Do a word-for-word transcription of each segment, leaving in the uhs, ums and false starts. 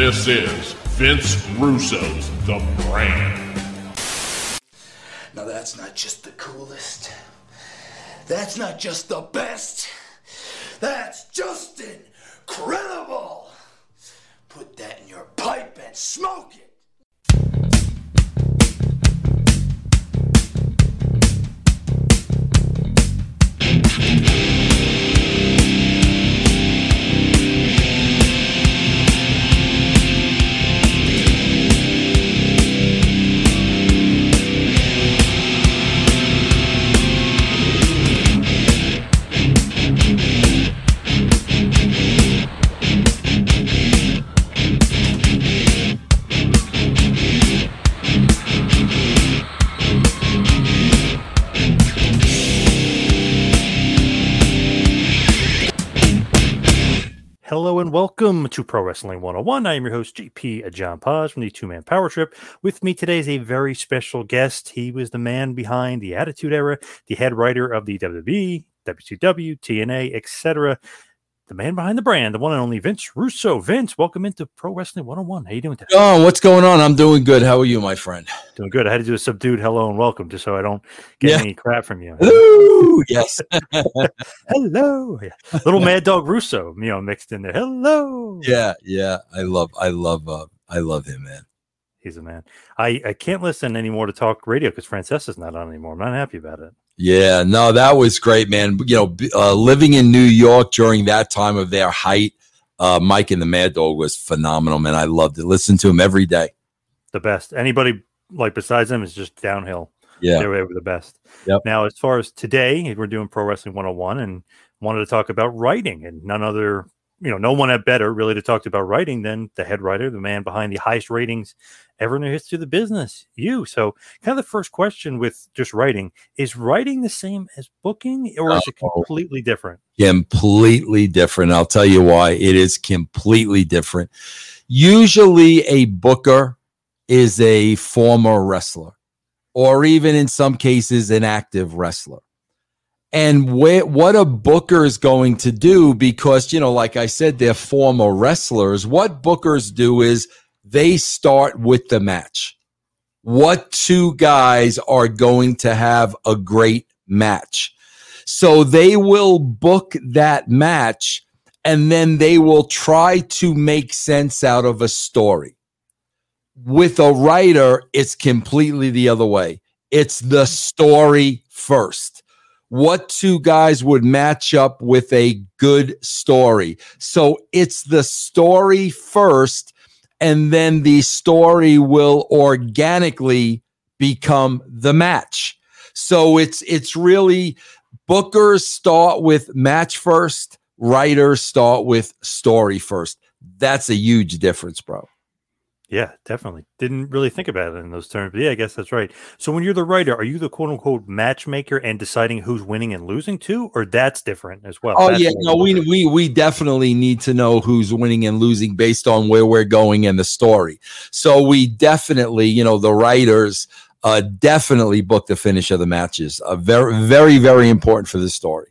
This is Vince Russo's The Brand. Now that's not just the coolest. That's not just the best. That's just incredible. Put that in your pipe and smoke it. Hello and welcome to Pro Wrestling one oh one. I am your host, G P John Paz from the Two Man Power Trip. With me today is a very special guest. He was the man behind the Attitude Era, the head writer of the W W E, W C W, T N A, et cetera. The man behind the brand, the one and only Vince Russo. Vince, welcome into Pro Wrestling one oh one. How you doing today? Oh, what's going on? I'm doing good. How are you, my friend? Doing good. I had to do a subdued hello and welcome just so I don't get yeah. any crap from you. Hello. Yes. Hello. Yeah. Little Mad Dog Russo, you know, mixed in there. Hello. Yeah, yeah. I love, I love, uh, I love him, man. He's a man. I, I can't listen anymore to talk radio because Francesa's not on anymore. I'm not happy about it. Yeah, no, that was great, man. You know, uh, living in New York during that time of their height, uh, Mike and the Mad Dog was phenomenal, man. I loved it. Listen to him every day. The best. Anybody like besides them is just downhill. Yeah. They were the best. Yep. Now, as far as today, we're doing Pro Wrestling one oh one and wanted to talk about writing, and none other, you know, no one had better really to talk about writing than the head writer, the man behind the highest ratings ever in the history of the business, you. So kind of the first question with just writing, is writing the same as booking, or is it completely different? Completely different. I'll tell you why. It is completely different. Usually a booker is a former wrestler, or even in some cases an active wrestler. And wh- what a booker is going to do, because, you know, like I said, they're former wrestlers. What bookers do is they start with the match. What two guys are going to have a great match? So they will book that match, and then they will try to make sense out of a story. With a writer, it's completely the other way. It's the story first. What two guys would match up with a good story? So it's the story first, and then the story will organically become the match. So it's it's really, bookers start with match first, writers start with story first. That's a huge difference, bro. Yeah, definitely. Didn't really think about it in those terms, but yeah, I guess that's right. So when you're the writer, are you the quote-unquote matchmaker and deciding who's winning and losing too, or that's different as well? Oh, that's yeah. No, we, we, we definitely need to know who's winning and losing based on where we're going and the story. So we definitely, you know, the writers uh, definitely book the finish of the matches. Uh, very, very, very important for the story.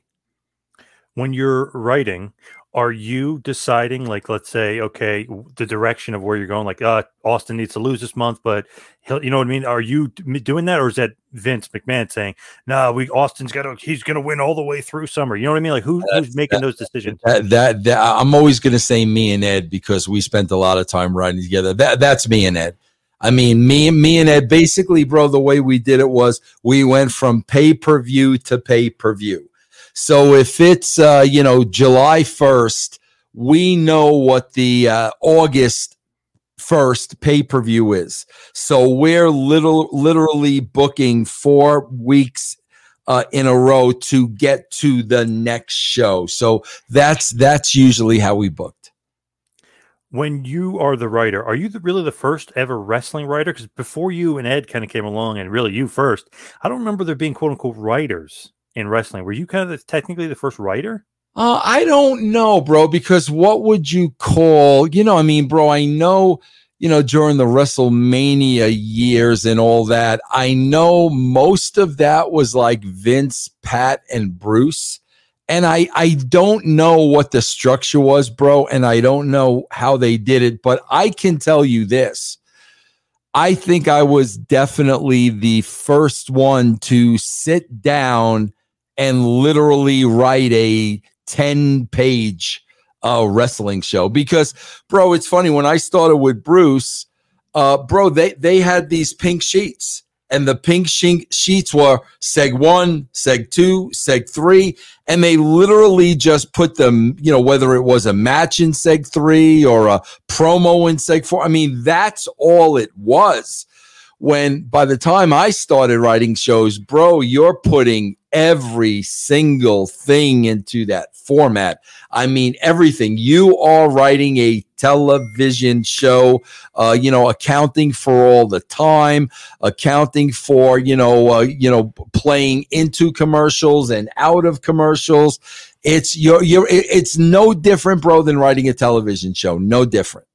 When you're writing, are you deciding, like, let's say, okay, the direction of where you're going, like, uh, Austin needs to lose this month, but he'll, you know what I mean? Are you doing that? Or is that Vince McMahon saying, no, nah, we Austin's got to, he's going to win all the way through summer. You know what I mean? Like who, who's making that, those decisions? That, that, that I'm always going to say me and Ed, because we spent a lot of time riding together. That that's me and Ed. I mean, me and me and Ed, basically, bro, the way we did it was we went from pay-per-view to pay-per-view. So if it's, uh, you know, July first, we know what the uh, August first pay-per-view is. So we're little, literally booking four weeks uh, in a row to get to the next show. So that's that's usually how we booked. When you are the writer, are you the, really the first ever wrestling writer? Because before you and Ed kind of came along, and really you first, I don't remember there being quote-unquote writers in wrestling. Were you kind of the, technically the first writer? Uh, I don't know, bro, because what would you call, you know, I mean, bro, I know, you know, during the WrestleMania years and all that, I know most of that was like Vince, Pat, and Bruce. And I, I don't know what the structure was, bro, and I don't know how they did it, but I can tell you this. I think I was definitely the first one to sit down and literally write a ten-page uh, wrestling show. Because, bro, it's funny. When I started with Bruce, uh, bro, they, they had these pink sheets. And the pink she- sheets were seg one, seg two, seg three. And they literally just put them, you know, whether it was a match in seg three or a promo in seg four. I mean, that's all it was. When by the time I started writing shows, bro, you're putting every single thing into that format. I mean, everything. You are writing a television show, uh, you know, accounting for all the time, accounting for, you know, uh, you know, playing into commercials and out of commercials. It's your, your, it's no different, bro, than writing a television show. No different.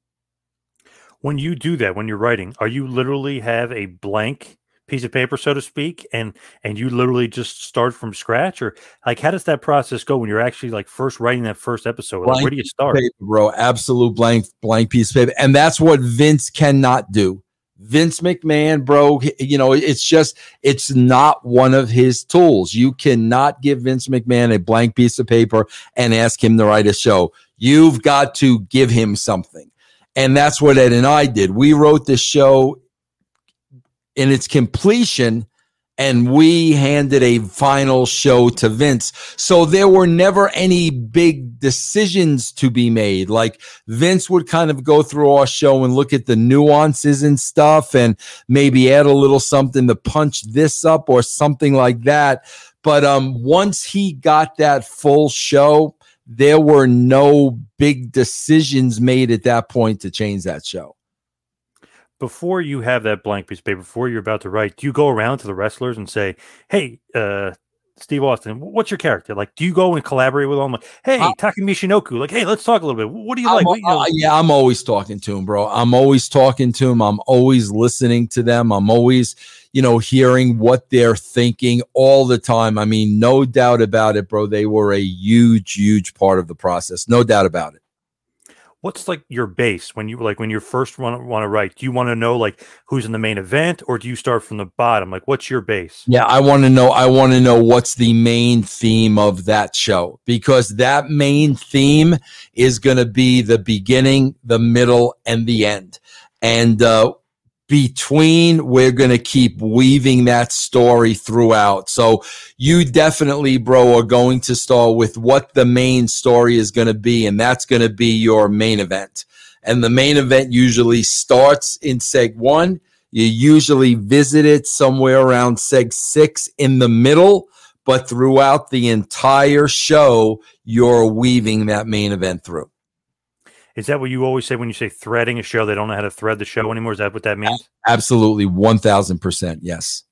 When you do that, when you're writing, are you literally have a blank piece of paper, so to speak, and and you literally just start from scratch? Or like, how does that process go when you're actually like first writing that first episode? Like, where do you start? Paper, bro, absolute blank blank piece of paper. And that's what Vince cannot do. Vince McMahon, bro, you know, it's just, it's not one of his tools. You cannot give Vince McMahon a blank piece of paper and ask him to write a show. You've got to give him something. And that's what Ed and I did. We wrote the show in its completion, and we handed a final show to Vince. So there were never any big decisions to be made. Like, Vince would kind of go through our show and look at the nuances and stuff and maybe add a little something to punch this up or something like that. But um, once he got that full show, there were no big decisions made at that point to change that show. Before you have that blank piece of paper, before you're about to write, do you go around to the wrestlers and say, hey, uh, Steve Austin, what's your character? Like, do you go and collaborate with them? Like, hey, uh, Taki Mishinoku, like, hey, let's talk a little bit. What do you like? I'm, what do you uh, like? Yeah, I'm always talking to him, bro. I'm always talking to him. I'm always listening to them. I'm always, you know, hearing what they're thinking all the time. I mean, no doubt about it, bro. They were a huge, huge part of the process. No doubt about it. What's like your base when you like when you first want want to write? Do you want to know like who's in the main event, or do you start from the bottom? Like, what's your base? Yeah, I want to know. I want to know what's the main theme of that show, because that main theme is going to be the beginning, the middle, and the end. And uh, between, we're going to keep weaving that story throughout. So you definitely, bro, are going to start with what the main story is going to be, and that's going to be your main event. And the main event usually starts in seg one. You usually visit it somewhere around seg six in the middle, but throughout the entire show, you're weaving that main event through. Is that what you always say when you say threading a show? They don't know how to thread the show anymore. Is that what that means? Absolutely. one thousand percent. Yes.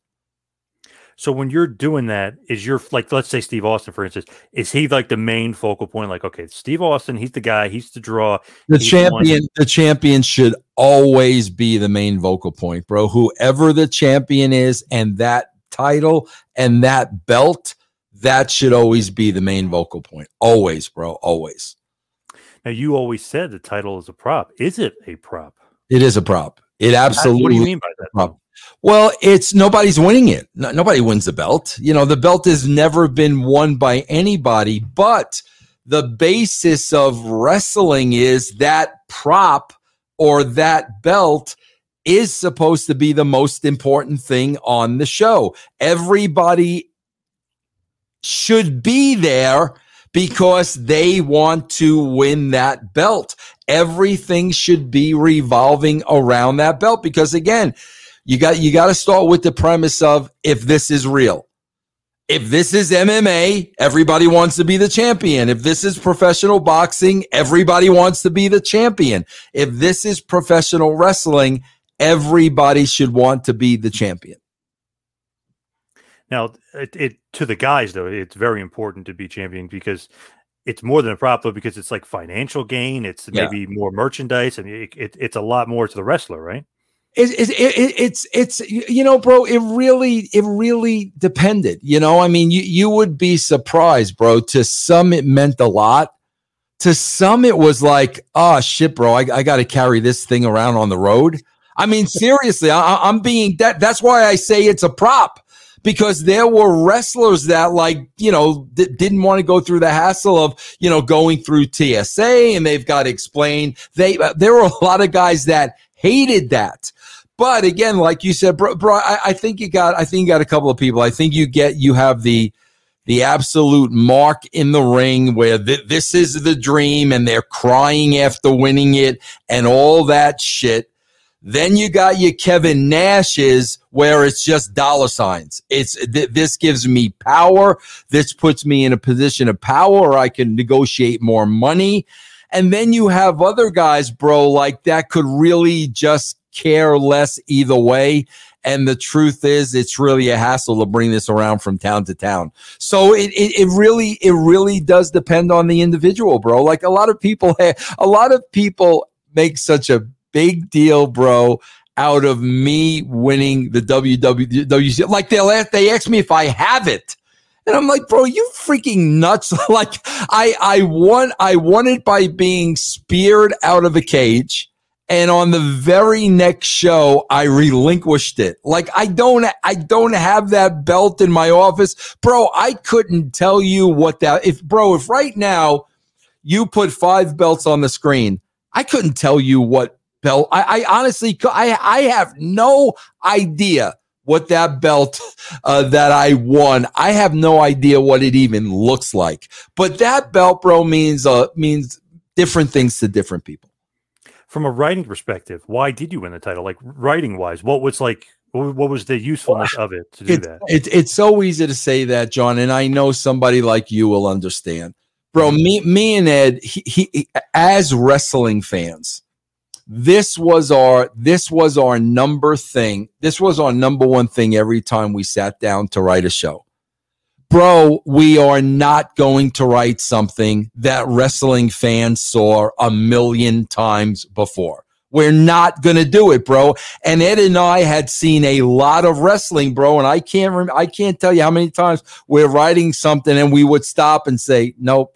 So when you're doing that, is your, like, let's say Steve Austin, for instance, is he like the main focal point? Like, okay, Steve Austin, he's the guy, he's the draw. The champion, the, the champion should always be the main focal point, bro. Whoever the champion is, and that title and that belt, that should always be the main focal point. Always, bro. Always. Now, you always said the title is a prop. Is it a prop? It is a prop. It absolutely. What do you mean by that? Prop. Well, it's nobody's winning it. No, nobody wins the belt. You know, the belt has never been won by anybody, but the basis of wrestling is that prop or that belt is supposed to be the most important thing on the show. Everybody should be there, because they want to win that belt. Everything should be revolving around that belt. Because again, you got you got to start with the premise of, if this is real, if this is M M A, everybody wants to be the champion. If this is professional boxing, everybody wants to be the champion. If this is professional wrestling, everybody should want to be the champion. Now, it, it to the guys, though, it's very important to be champion, because it's more than a prop, though, because it's like financial gain. It's yeah. maybe more merchandise, and it, it, it's a lot more to the wrestler, right? It, it, it, it's, it's, you know, bro, it really, it really depended, you know, I mean, you, you would be surprised, bro. To some, it meant a lot. To some, it was like, oh shit, bro, I, I got to carry this thing around on the road. I mean, seriously, I, I'm being that, that's why I say it's a prop, because there were wrestlers that, like, you know, d- didn't want to go through the hassle of, you know, going through T S A and they've got to explain. They, uh, there were a lot of guys that hated that. But again, like you said, bro, bro I, I think you got, I think you got a couple of people. I think you get, you have the, the absolute mark in the ring where th- this is the dream and they're crying after winning it and all that shit. Then you got your Kevin Nash's where it's just dollar signs. It's th- this gives me power. This puts me in a position of power where I can negotiate more money. And then you have other guys, bro, like that could really just care less either way. And the truth is, it's really a hassle to bring this around from town to town. So it, it, it really, it really does depend on the individual, bro. Like a lot of people, a lot of people make such a big deal, bro, out of me winning the W W E. Like they'll ask, they ask me if I have it. And I'm like, bro, you freaking nuts. Like I, I won, I won it by being speared out of a cage. And on the very next show, I relinquished it. Like I don't, I don't have that belt in my office, bro. I couldn't tell you what that, if bro, if right now you put five belts on the screen, I couldn't tell you what belt. I, I honestly, I, I have no idea what that belt uh, that I won. I have no idea what it even looks like. But that belt, bro, means uh, means different things to different people. From a writing perspective, why did you win the title? Like writing wise, what was like, what was the usefulness of it to do it's, that? It's it's so easy to say that, John, and I know somebody like you will understand, bro. Me, me and Ed, he, he as wrestling fans, this was our this was our number thing. This was our number one thing every time we sat down to write a show. Bro, we are not going to write something that wrestling fans saw a million times before. We're not going to do it, bro. And Ed and I had seen a lot of wrestling, bro. And I can't rem- I can't tell you how many times we're writing something and we would stop and say, nope,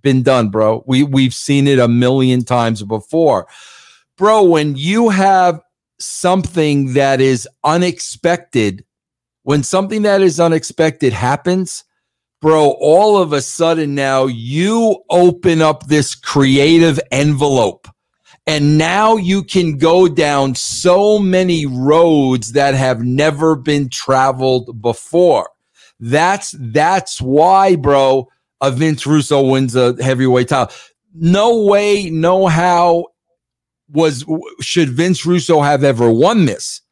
been done, bro. We, we've seen it a million times before. Bro, when you have something that is unexpected, when something that is unexpected happens, bro, all of a sudden now you open up this creative envelope and now you can go down so many roads that have never been traveled before. That's, that's why, bro, a Vince Russo wins a heavyweight title. No way, no how was, should Vince Russo have ever won this?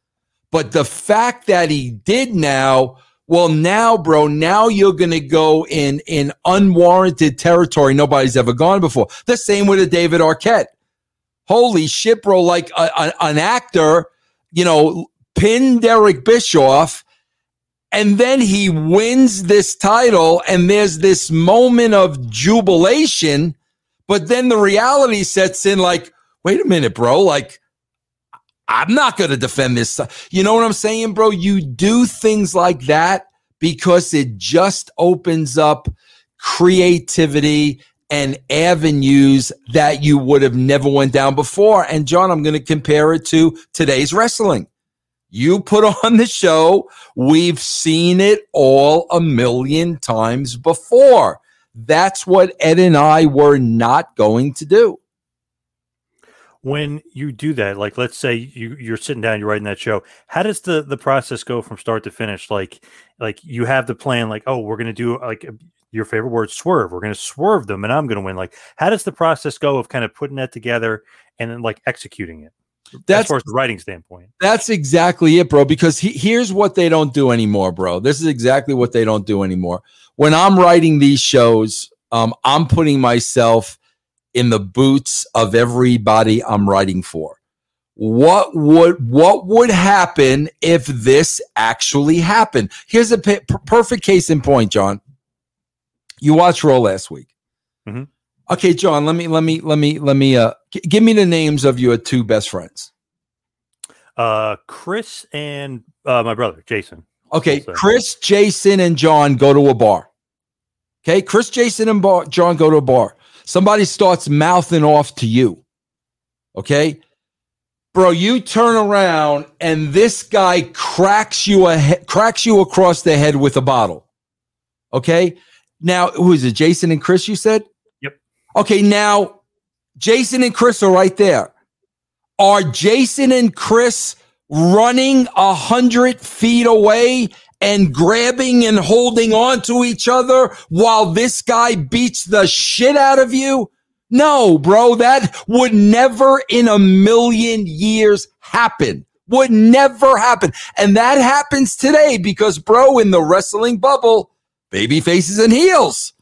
But the fact that he did now, well, now, bro, now you're going to go in, in unwarranted territory nobody's ever gone before. The same with a David Arquette. Holy shit, bro, like a, a, an actor, you know, pinned Derek Bischoff, and then he wins this title, and there's this moment of jubilation, but then the reality sets in like, wait a minute, bro, like, I'm not going to defend this. You know what I'm saying, bro? You do things like that because it just opens up creativity and avenues that you would have never went down before. And John, I'm going to compare it to today's wrestling. You put on the show. We've seen it all a million times before. That's what Ed and I were not going to do. When you do that, like, let's say you, you're sitting down, you're writing that show. How does the, the process go from start to finish? Like, like you have the plan, like, oh, we're going to do like your favorite word, swerve. We're going to swerve them and I'm going to win. Like, how does the process go of kind of putting that together and then like executing it? That's, as far as the writing standpoint. That's exactly it, bro. Because he, here's what they don't do anymore, bro. This is exactly what they don't do anymore. When I'm writing these shows, um, I'm putting myself in the boots of everybody I'm writing for. What would what would happen if this actually happened? Here's a p- perfect case in point, John. You watched Raw last week. Mm-hmm. Okay, John, let me let me let me let me uh g- give me the names of your two best friends. Uh, Chris and uh, my brother, Jason. Okay, also. Chris, Jason, and John go to a bar. Okay, Chris, Jason, and bar- John go to a bar. Somebody starts mouthing off to you. Okay? Bro, you turn around and this guy cracks you a he- cracks you across the head with a bottle. Okay? Now, who is it? Jason and Chris, you said? Yep. Okay, now, Jason and Chris are right there. Are Jason and Chris running a hundred feet away and grabbing and holding on to each other while this guy beats the shit out of you? No, bro, that would never in a million years happen. Would never happen. And that happens today because, bro, in the wrestling bubble, baby faces and heels.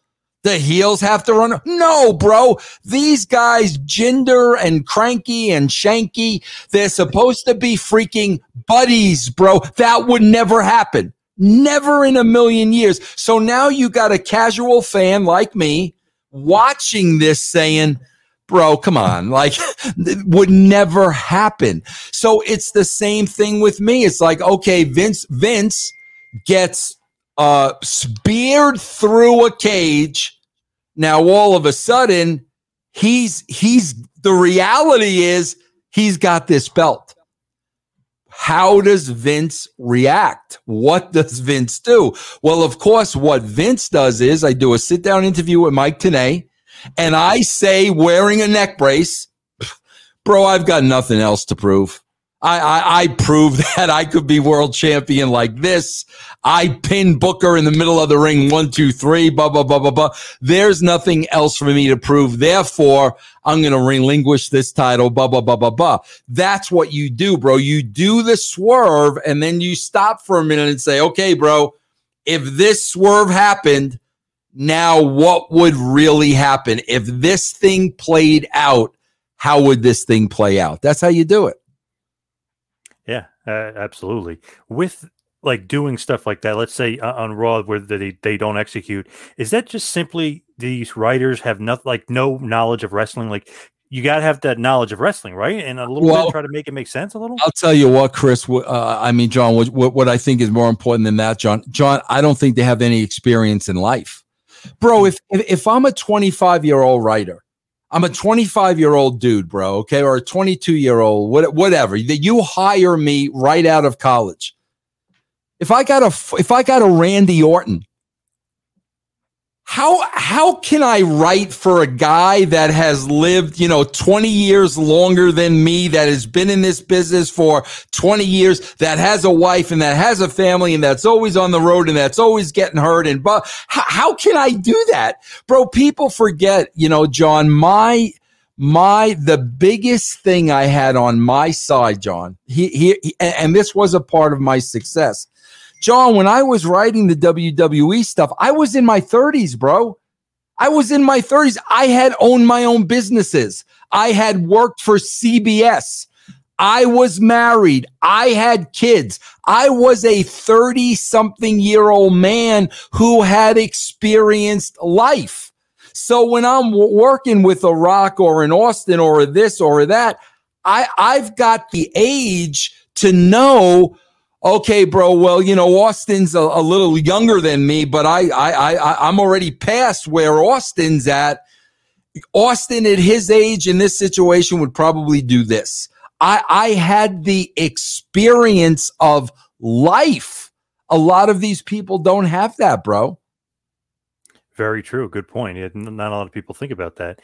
The heels have to run. No, bro. These guys, Jinder and Cranky and Shanky, they're supposed to be freaking buddies, bro. That would never happen. Never in a million years. So now you got a casual fan like me watching this saying, bro, come on. Like, it would never happen. So it's the same thing with me. It's like, okay, Vince, Vince gets uh, speared through a cage. Now, all of a sudden, he's, he's, the reality is he's got this belt. How does Vince react? What does Vince do? Well, of course, what Vince does is I do a sit down interview with Mike Tenay and I say, wearing a neck brace, bro, I've got nothing else to prove. I, I, I proved that I could be world champion like this. I pinned Booker in the middle of the ring, one, two, three, blah, blah, blah, blah, blah. There's nothing else for me to prove. Therefore, I'm going to relinquish this title, blah, blah, blah, blah, blah. That's what you do, bro. You do the swerve, and then you stop for a minute and say, okay, bro, if this swerve happened, now what would really happen? If this thing played out, how would this thing play out? That's how you do it. Yeah, uh, absolutely. With like doing stuff like that, let's say uh, on Raw where they, they don't execute, is that just simply these writers have nothing, like no knowledge of wrestling? Like you got to have that knowledge of wrestling, right? And a little well, bit try to make it make sense a little. I'll tell you what, Chris, uh, I mean, John, what, what I think is more important than that, John, John, I don't think they have any experience in life. Bro, if if I'm a twenty-five-year-old writer, I'm a twenty-five-year-old dude, bro, okay, or a twenty-two-year-old, what, whatever. That you hire me right out of college. If I got a, if I got a Randy Orton, how how can I write for a guy that has lived, you know, twenty years longer than me, that has been in this business for twenty years, that has a wife and that has a family and that's always on the road and that's always getting hurt? And but how can I do that? Bro, people forget, you know, John, my my the biggest thing I had on my side, John, he, he, he and this was a part of my success. John, when I was writing the W W E stuff, I was in my thirties, bro. I was in my thirties. I had owned my own businesses. I had worked for C B S. I was married. I had kids. I was a thirty-something-year-old man who had experienced life. So when I'm working with a Rock or an Austin or a this or a that, I, I've got the age to know, okay, bro, well, you know, Austin's a, a little younger than me, but I, I, I, I'm already past where Austin's at. Austin at his age in this situation would probably do this. I, I had the experience of life. A lot of these people don't have that, bro. Very true. Good point. Not a lot of people think about that.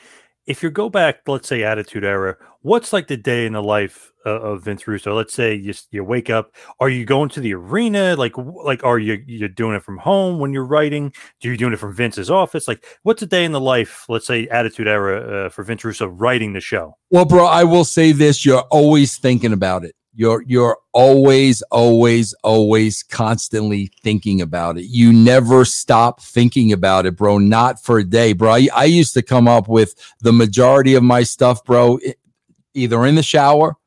If you go back, let's say Attitude Era, what's like the day in the life uh, of Vince Russo? Let's say you, you wake up. Are you going to the arena? Like, like are you you're doing it from home when you're writing? Do you doing it from Vince's office? Like, what's a day in the life? Let's say Attitude Era uh, for Vince Russo writing the show. Well, bro, I will say this: you're always thinking about it. You're you're always, always, always, constantly thinking about it. You never stop thinking about it, bro. Not for a day, bro. I, I used to come up with the majority of my stuff, bro, it, either in the shower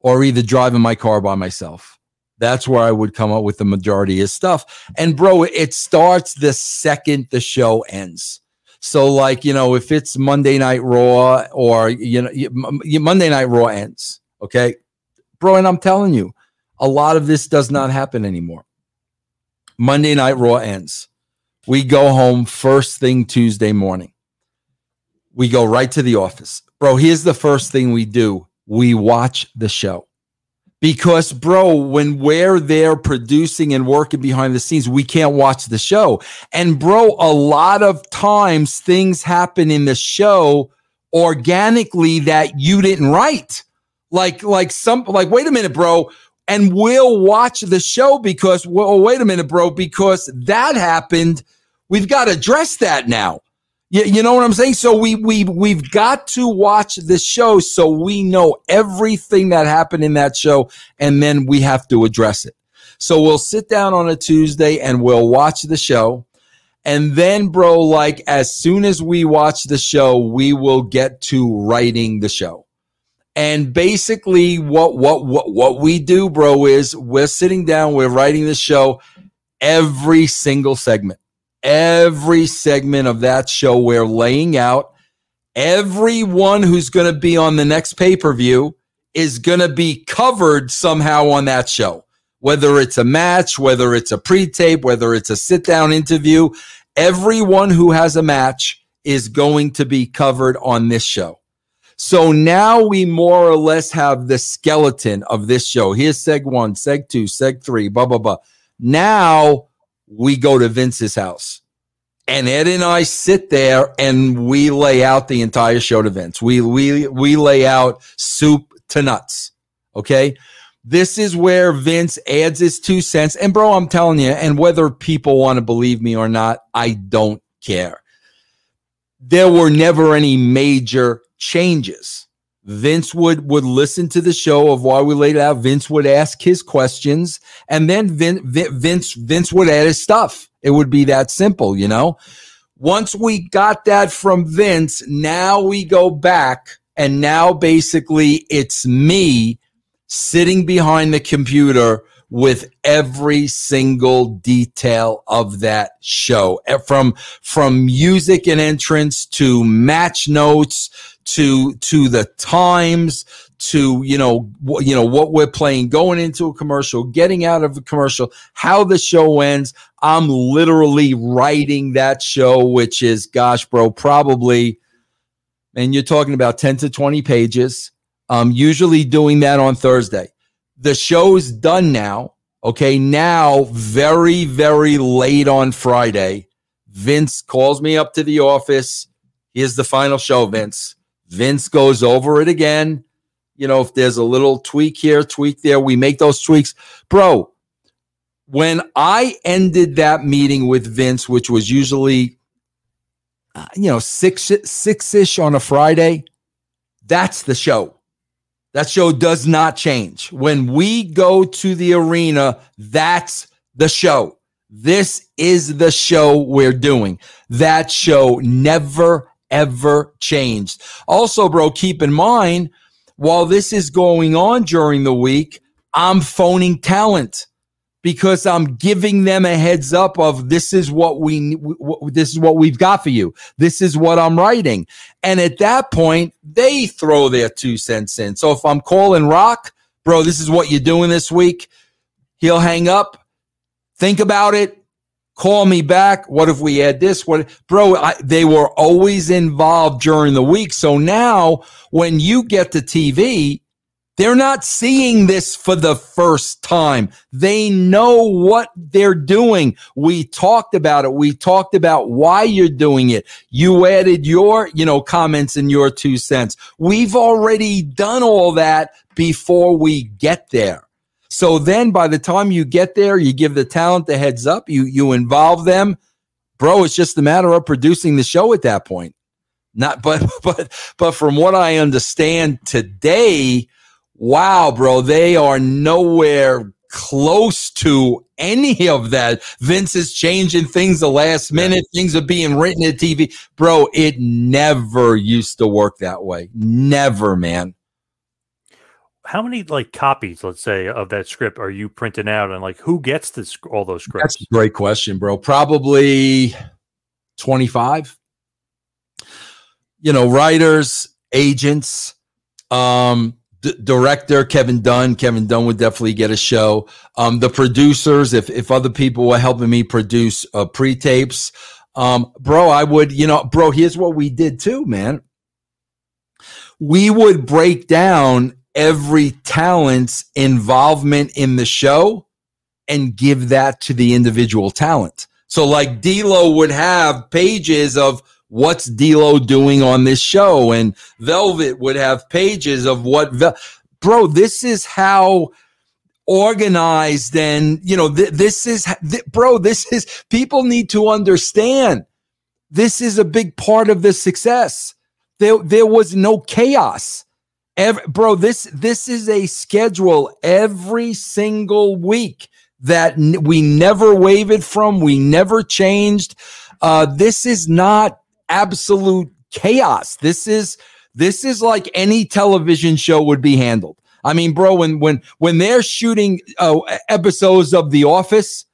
or either driving my car by myself. That's where I would come up with the majority of stuff. And bro, it starts the second the show ends. So like, you know, if it's Monday Night Raw or, you know, Monday Night Raw ends, okay? Bro, and I'm telling you, a lot of this does not happen anymore. Monday Night Raw ends. We go home first thing Tuesday morning. We go right to the office. Bro, here's the first thing we do. We watch the show. Because, bro, when we're there producing and working behind the scenes, we can't watch the show. And, bro, a lot of times things happen in the show organically that you didn't write. Like, like some, like, wait a minute, bro. And we'll watch the show because, well, wait a minute, bro, because that happened. We've got to address that now. You, you know what I'm saying? So we, we, we've got to watch the show so we know everything that happened in that show, and then we have to address it. So we'll sit down on a Tuesday and we'll watch the show. And then, bro, like as soon as we watch the show, we will get to writing the show. And basically what, what, what, what we do, bro, is we're sitting down, we're writing the show every single segment. Every segment of that show, we're laying out. Everyone who's going to be on the next pay-per-view is going to be covered somehow on that show, whether it's a match, whether it's a pre-tape, whether it's a sit-down interview. Everyone who has a match is going to be covered on this show. So now we more or less have the skeleton of this show. Here's seg one, seg two, seg three, blah, blah, blah. Now we go to Vince's house, and Ed and I sit there and we lay out the entire show to Vince. We, we, we lay out soup to nuts. Okay. This is where Vince adds his two cents. And bro, I'm telling you, and whether people want to believe me or not, I don't care. There were never any major changes. Vince would, would listen to the show of why we laid it out. Vince would ask his questions, and then Vin, Vin, Vince, Vince would add his stuff. It would be that simple, you know? Once we got that from Vince, now we go back, and now basically it's me sitting behind the computer with every single detail of that show, from, from music and entrance to match notes, to to the times, to you know wh- you know what we're playing, going into a commercial, getting out of a commercial, how the show ends. I'm literally writing that show, which is, gosh, bro, probably, and you're talking about ten to twenty pages. Um, usually doing that on Thursday. The show's done now. Okay, now very very late on Friday, Vince calls me up to the office. Here's the final show, Vince. Vince goes over it again. You know, if there's a little tweak here, tweak there, we make those tweaks. Bro, when I ended that meeting with Vince, which was usually, uh, you know, six, six-ish on a Friday, that's the show. That show does not change. When we go to the arena, that's the show. This is the show we're doing. That show never ever changed. Also, bro, keep in mind, while this is going on during the week, I'm phoning talent because I'm giving them a heads up of this is what we, this is what we've got for you. This is what I'm writing. And at that point, they throw their two cents in. So if I'm calling Rock, bro, this is what you're doing this week. He'll hang up, think about it, call me back. What if we add this? What, bro, I, they were always involved during the week. So now when you get to T V, they're not seeing this for the first time. They know what they're doing. We talked about it. We talked about why you're doing it. You added your, you know, comments and your two cents. We've already done all that before we get there. So then by the time you get there, you give the talent the heads up, you you involve them. Bro, it's just a matter of producing the show at that point. Not but but but from what I understand today, wow, bro, they are nowhere close to any of that. Vince is changing things the last minute, things are being written at T V. Bro, it never used to work that way. Never, man. How many like copies, let's say, of that script are you printing out, and like who gets this all those scripts? That's a great question, bro. Probably twenty-five. You know, writers, agents, um, D- director Kevin Dunn. Kevin Dunn would definitely get a show. Um, the producers, if if other people were helping me produce uh, pre-tapes, um, bro, I would, you know, bro, here's what we did too, man. We would break down every talent's involvement in the show and give that to the individual talent. So like D'Lo would have pages of what's D'Lo doing on this show, and Velvet would have pages of what Vel- bro, this is how organized, and you know, th- this is th- bro, this is, people need to understand this is a big part of the success. There, there was no chaos. Every, bro, this this is a schedule every single week that n- we never wavered from. We never changed. Uh, this is not absolute chaos. This is this is like any television show would be handled. I mean, bro, when when when they're shooting uh, episodes of The Office,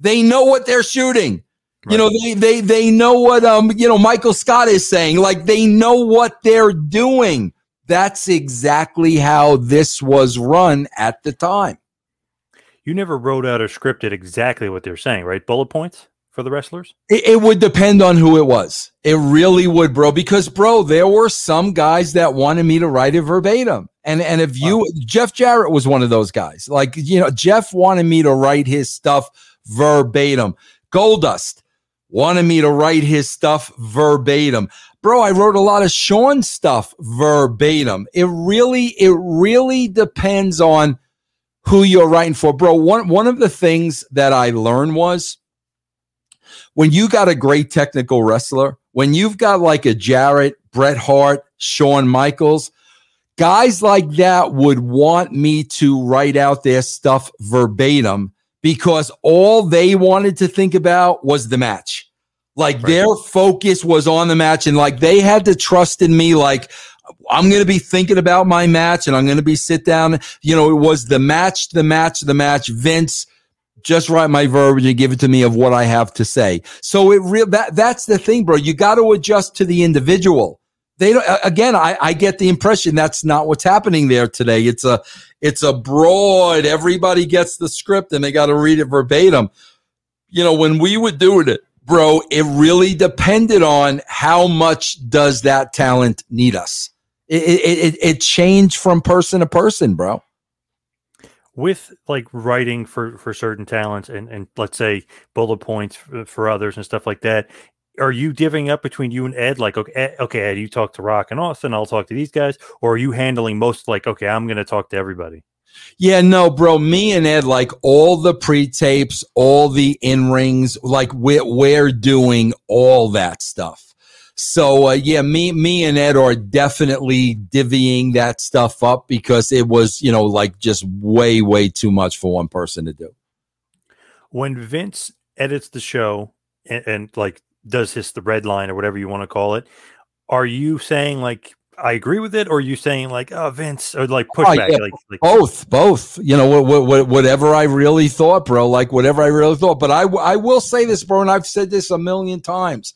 they know what they're shooting. Right. You know, they, they, they know what, um, you know, Michael Scott is saying, like, they know what they're doing. That's exactly how this was run at the time. You never wrote out or scripted exactly what they're saying, right? Bullet points for the wrestlers? It, it would depend on who it was. It really would, bro. Because bro, there were some guys that wanted me to write it verbatim. And, and if you, wow. Jeff Jarrett was one of those guys, like, you know, Jeff wanted me to write his stuff verbatim. Goldust wanted me to write his stuff verbatim. Bro, I wrote a lot of Shawn's stuff verbatim. It really, it really depends on who you're writing for. Bro, one, one of the things that I learned was when you got a great technical wrestler, when you've got like a Jarrett, Bret Hart, Shawn Michaels, guys like that would want me to write out their stuff verbatim, because all they wanted to think about was the match. Like, right. Their focus was on the match, and like they had to trust in me. Like, I'm going to be thinking about my match, and I'm going to be sit down. You know, it was the match, the match, the match. Vince, just write my verbiage and give it to me of what I have to say. So it real that that's the thing, bro. You got to adjust to the individual. They don't, again, I, I get the impression that's not what's happening there today. It's a, it's a broad, everybody gets the script and they got to read it verbatim. You know, when we were doing it, bro, it really depended on how much does that talent need us. It, it, it, it changed from person to person, bro. With like writing for, for certain talents and, and let's say bullet points for, for others and stuff like that, are you divvying up between you and Ed? Like, okay, okay, Ed, you talk to Rock and Austin, I'll talk to these guys. Or are you handling most like, okay, I'm going to talk to everybody? Yeah, no, bro. Me and Ed, like all the pre-tapes, all the in-rings, like we're, we're doing all that stuff. So uh, yeah, me, me and Ed are definitely divvying that stuff up because it was, you know, like just way, way too much for one person to do. When Vince edits the show and, and like, does his the red line or whatever you want to call it, are you saying like I agree with it, or are you saying like, oh, Vince, or like pushback? Oh, yeah. like, like both both you know, wh- wh- whatever I really thought, bro, like whatever I really thought. But I, w- I will say this, bro, and I've said this a million times,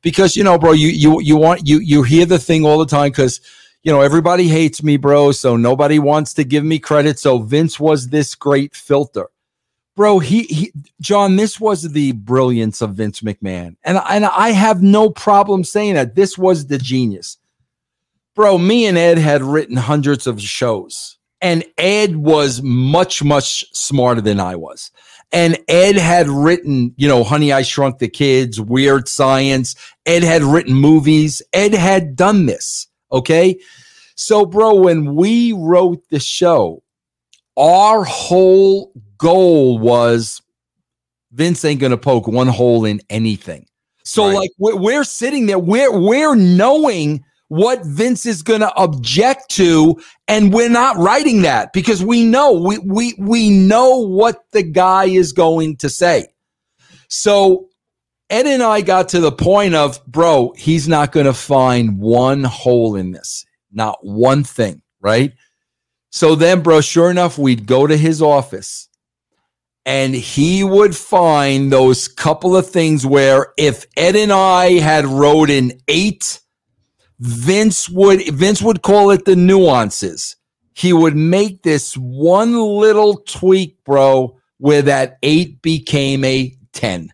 because you know, bro, you you you want you you hear the thing all the time, because you know, everybody hates me, bro, so nobody wants to give me credit, so Vince was this great filter. Bro, he, he, John, this was the brilliance of Vince McMahon. And, and I have no problem saying that. This was the genius. Bro, me and Ed had written hundreds of shows. And Ed was much, much smarter than I was. And Ed had written, you know, Honey, I Shrunk the Kids, Weird Science. Ed had written movies. Ed had done this, okay? So, bro, when we wrote the show, our whole goal was Vince ain't going to poke one hole in anything. So right. Like we're, we're sitting there, we're, we're knowing what Vince is going to object to. And we're not writing that because we know, we, we, we know what the guy is going to say. So Ed and I got to the point of, bro, he's not going to find one hole in this, not one thing. Right. So then, bro, sure enough, we'd go to his office. And he would find those couple of things where if Ed and I had wrote an eight, Vince would Vince would call it the nuances. he would make this one little tweak, bro, where that eight became a ten.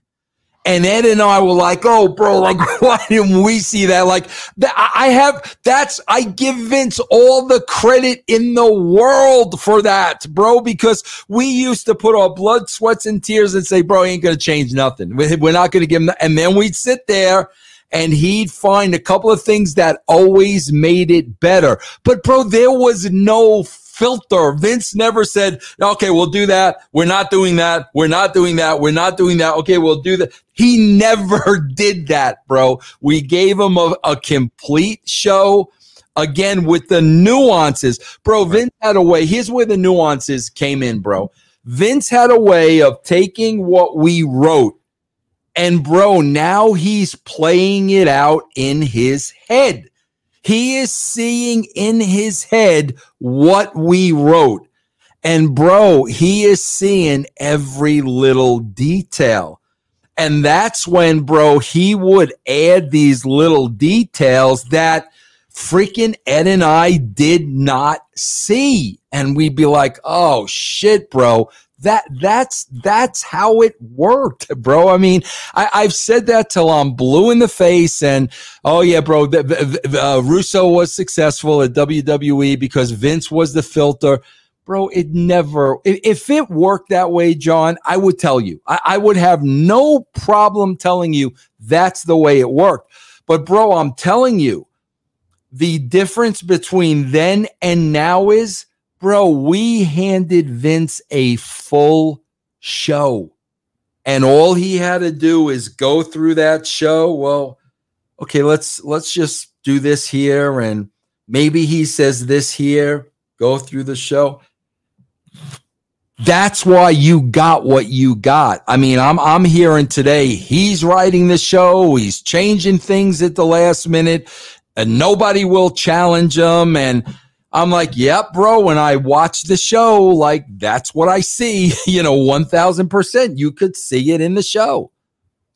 And Ed and I were like, oh, bro, like, why didn't we see that? Like, I have, that's, I give Vince all the credit in the world for that, bro, because we used to put our blood, sweats, and tears and say, bro, he ain't going to change nothing. We're not going to give him, and then we'd sit there and he'd find a couple of things that always made it better. But, bro, there was no filter. Vince never said, okay, we'll do that. We're not doing that. We're not doing that. We're not doing that. Okay, we'll do that. He never did that, bro. We gave him a, a complete show, again, with the nuances. Bro, Vince had a way. Here's where the nuances came in, bro. Vince had a way of taking what we wrote, and, bro, now he's playing it out in his head. He is seeing in his head what we wrote. And, bro, he is seeing every little detail. And that's when, bro, he would add these little details that freaking Ed and I did not see. And we'd be like, oh, shit, bro. That that's that's how it worked, bro. I mean, I, I've said that till I'm blue in the face. And oh yeah, bro, the, the, uh, Russo was successful at W W E because Vince was the filter, bro. It never, if it worked that way, John, I would tell you. I, I would have no problem telling you that's the way it worked. But bro, I'm telling you, the difference between then and now is, bro, we handed Vince a full show, and all he had to do is go through that show. Well, okay, let's let's just do this here, and maybe he says this here, go through the show. That's why you got what you got. I mean, I'm I'm hearing today he's writing the show, he's changing things at the last minute, and nobody will challenge him, and I'm like, yep, bro, when I watch the show, like, that's what I see, you know, one thousand percent. You could see it in the show.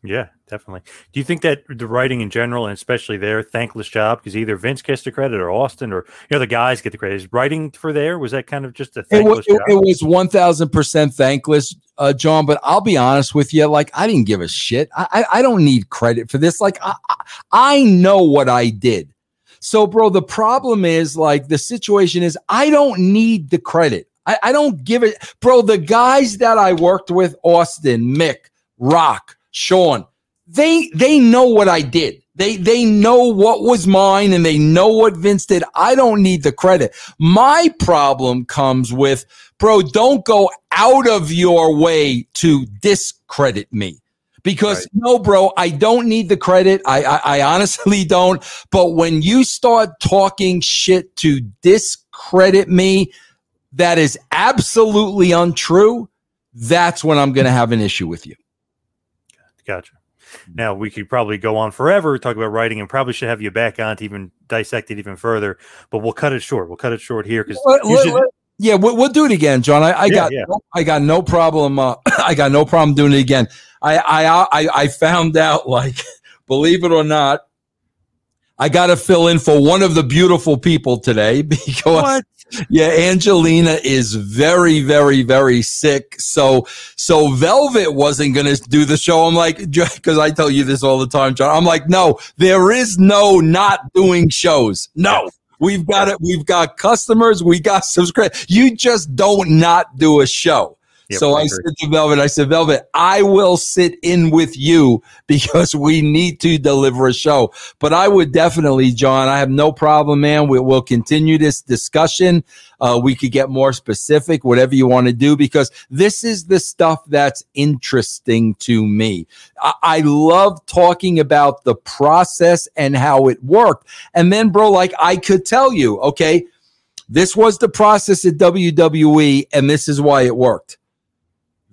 Yeah, definitely. Do you think that the writing in general, and especially their thankless job, because either Vince gets the credit or Austin or, you know, the guys get the credit. Is writing for there, was that kind of just a thankless it was, job? It was one thousand percent thankless, uh, John, but I'll be honest with you, like, I didn't give a shit. I, I, I don't need credit for this. Like, I, I know what I did. So, bro, the problem is, like, the situation is I don't need the credit. I, I don't give it. Bro, the guys that I worked with, Austin, Mick, Rock, Shawn, they they know what I did. They, they know what was mine, and they know what Vince did. I don't need the credit. My problem comes with, bro, don't go out of your way to discredit me. Because, right. No, bro, I don't need the credit. I, I I honestly don't. But when you start talking shit to discredit me, that is absolutely untrue. That's when I'm going to have an issue with you. Gotcha. Now, we could probably go on forever, talk about writing, and probably should have you back on to even dissect it even further. But we'll cut it short. We'll cut it short here. because should- Yeah, we'll, we'll do it again, John. I, I yeah, got yeah. No, I got no problem. Uh, I got no problem doing it again. I, I I I found out, like, believe it or not, I got to fill in for one of the beautiful people today because, what? Yeah, Angelina is very, very, very sick. So so Velvet wasn't going to do the show. I'm like, because I tell you this all the time, John. I'm like, no, there is no not doing shows. No. We've got it. We've got customers. We got subscribers. You just don't not do a show. Yep, so I, I said to Velvet, I said, Velvet, I will sit in with you because we need to deliver a show. But I would definitely, John, I have no problem, man. We will continue this discussion. Uh, we could get more specific, whatever you want to do, because this is the stuff that's interesting to me. I, I love talking about the process and how it worked. And then, bro, like I could tell you, okay, this was the process at W W E, and this is why it worked.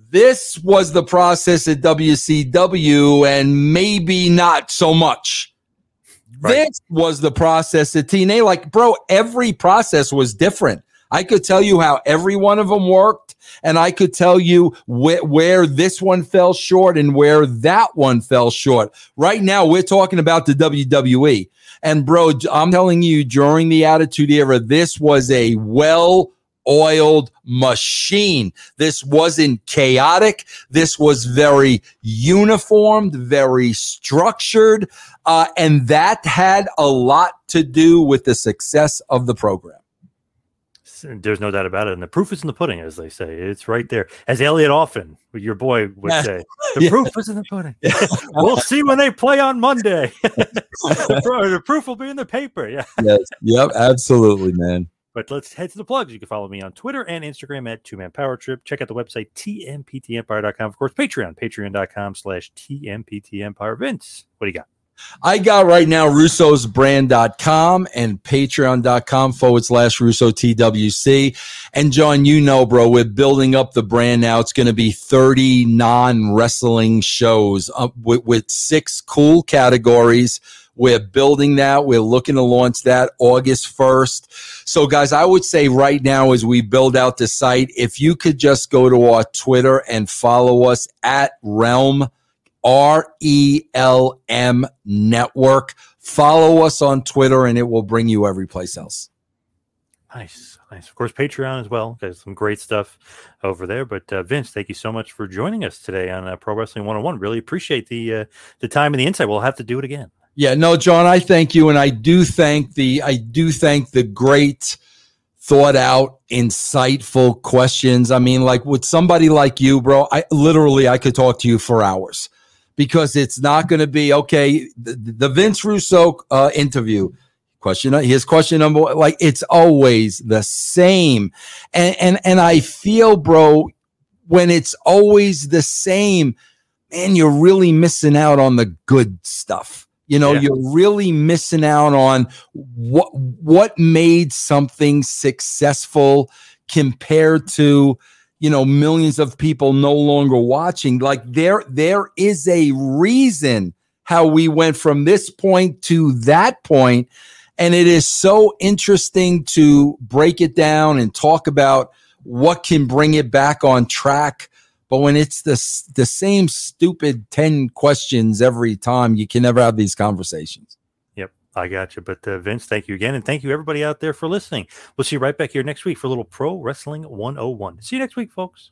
This was the process at W C W, and maybe not so much. Right. This was the process at T N A. Like, bro, every process was different. I could tell you how every one of them worked, and I could tell you wh- where this one fell short and where that one fell short. Right now, we're talking about the W W E. And bro, I'm telling you, during the Attitude Era, this was a well-oiled machine. This wasn't chaotic. This was very uniformed, very structured. Uh, and that had a lot to do with the success of the program. There's no doubt about it. And the proof is in the pudding, as they say. It's right there. As Elliot Often, your boy, would say, the yeah. proof is in the pudding. We'll see when they play on Monday. The proof will be in the paper. Yeah. Yes. Yep. Absolutely, man. But let's head to the plugs. You can follow me on Twitter and Instagram at Two Man Power Trip. Check out the website, T M P T Empire dot com. Of course, Patreon, patreon dot com slash T M P T Empire. Vince, what do you got? I got right now russos brand dot com and patreon dot com forward slash russo T W C. And John, you know, bro, we're building up the brand now. It's going to be thirty non-wrestling shows up with, with six cool categories. We're building that. We're looking to launch that August first. So, guys, I would say right now as we build out the site, if you could just go to our Twitter and follow us at Realm R E L M Network. Follow us on Twitter, and it will bring you every place else. Nice, nice. Of course, Patreon as well. There's some great stuff over there. But uh, Vince, thank you so much for joining us today on uh, Pro Wrestling one oh one. Really appreciate the uh, the time and the insight. We'll have to do it again. Yeah, no, John, I thank you, and I do thank the I do thank the great, thought out, insightful questions. I mean, like with somebody like you, bro, I literally I could talk to you for hours. Because it's not going to be, okay, the, the Vince Russo uh, interview, question. His question number one, like it's always the same. And, and, and I feel, bro, when it's always the same, man, you're really missing out on the good stuff. You know, yeah. You're really missing out on what what made something successful compared to, you know, millions of people no longer watching. Like there, there is a reason how we went from this point to that point. And it is so interesting to break it down and talk about what can bring it back on track. But when it's the, the same stupid ten questions every time, you can never have these conversations. I got you. But uh, Vince, thank you again. And thank you, everybody out there, for listening. We'll see you right back here next week for a little Pro Wrestling one oh one. See you next week, folks.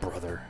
Brother.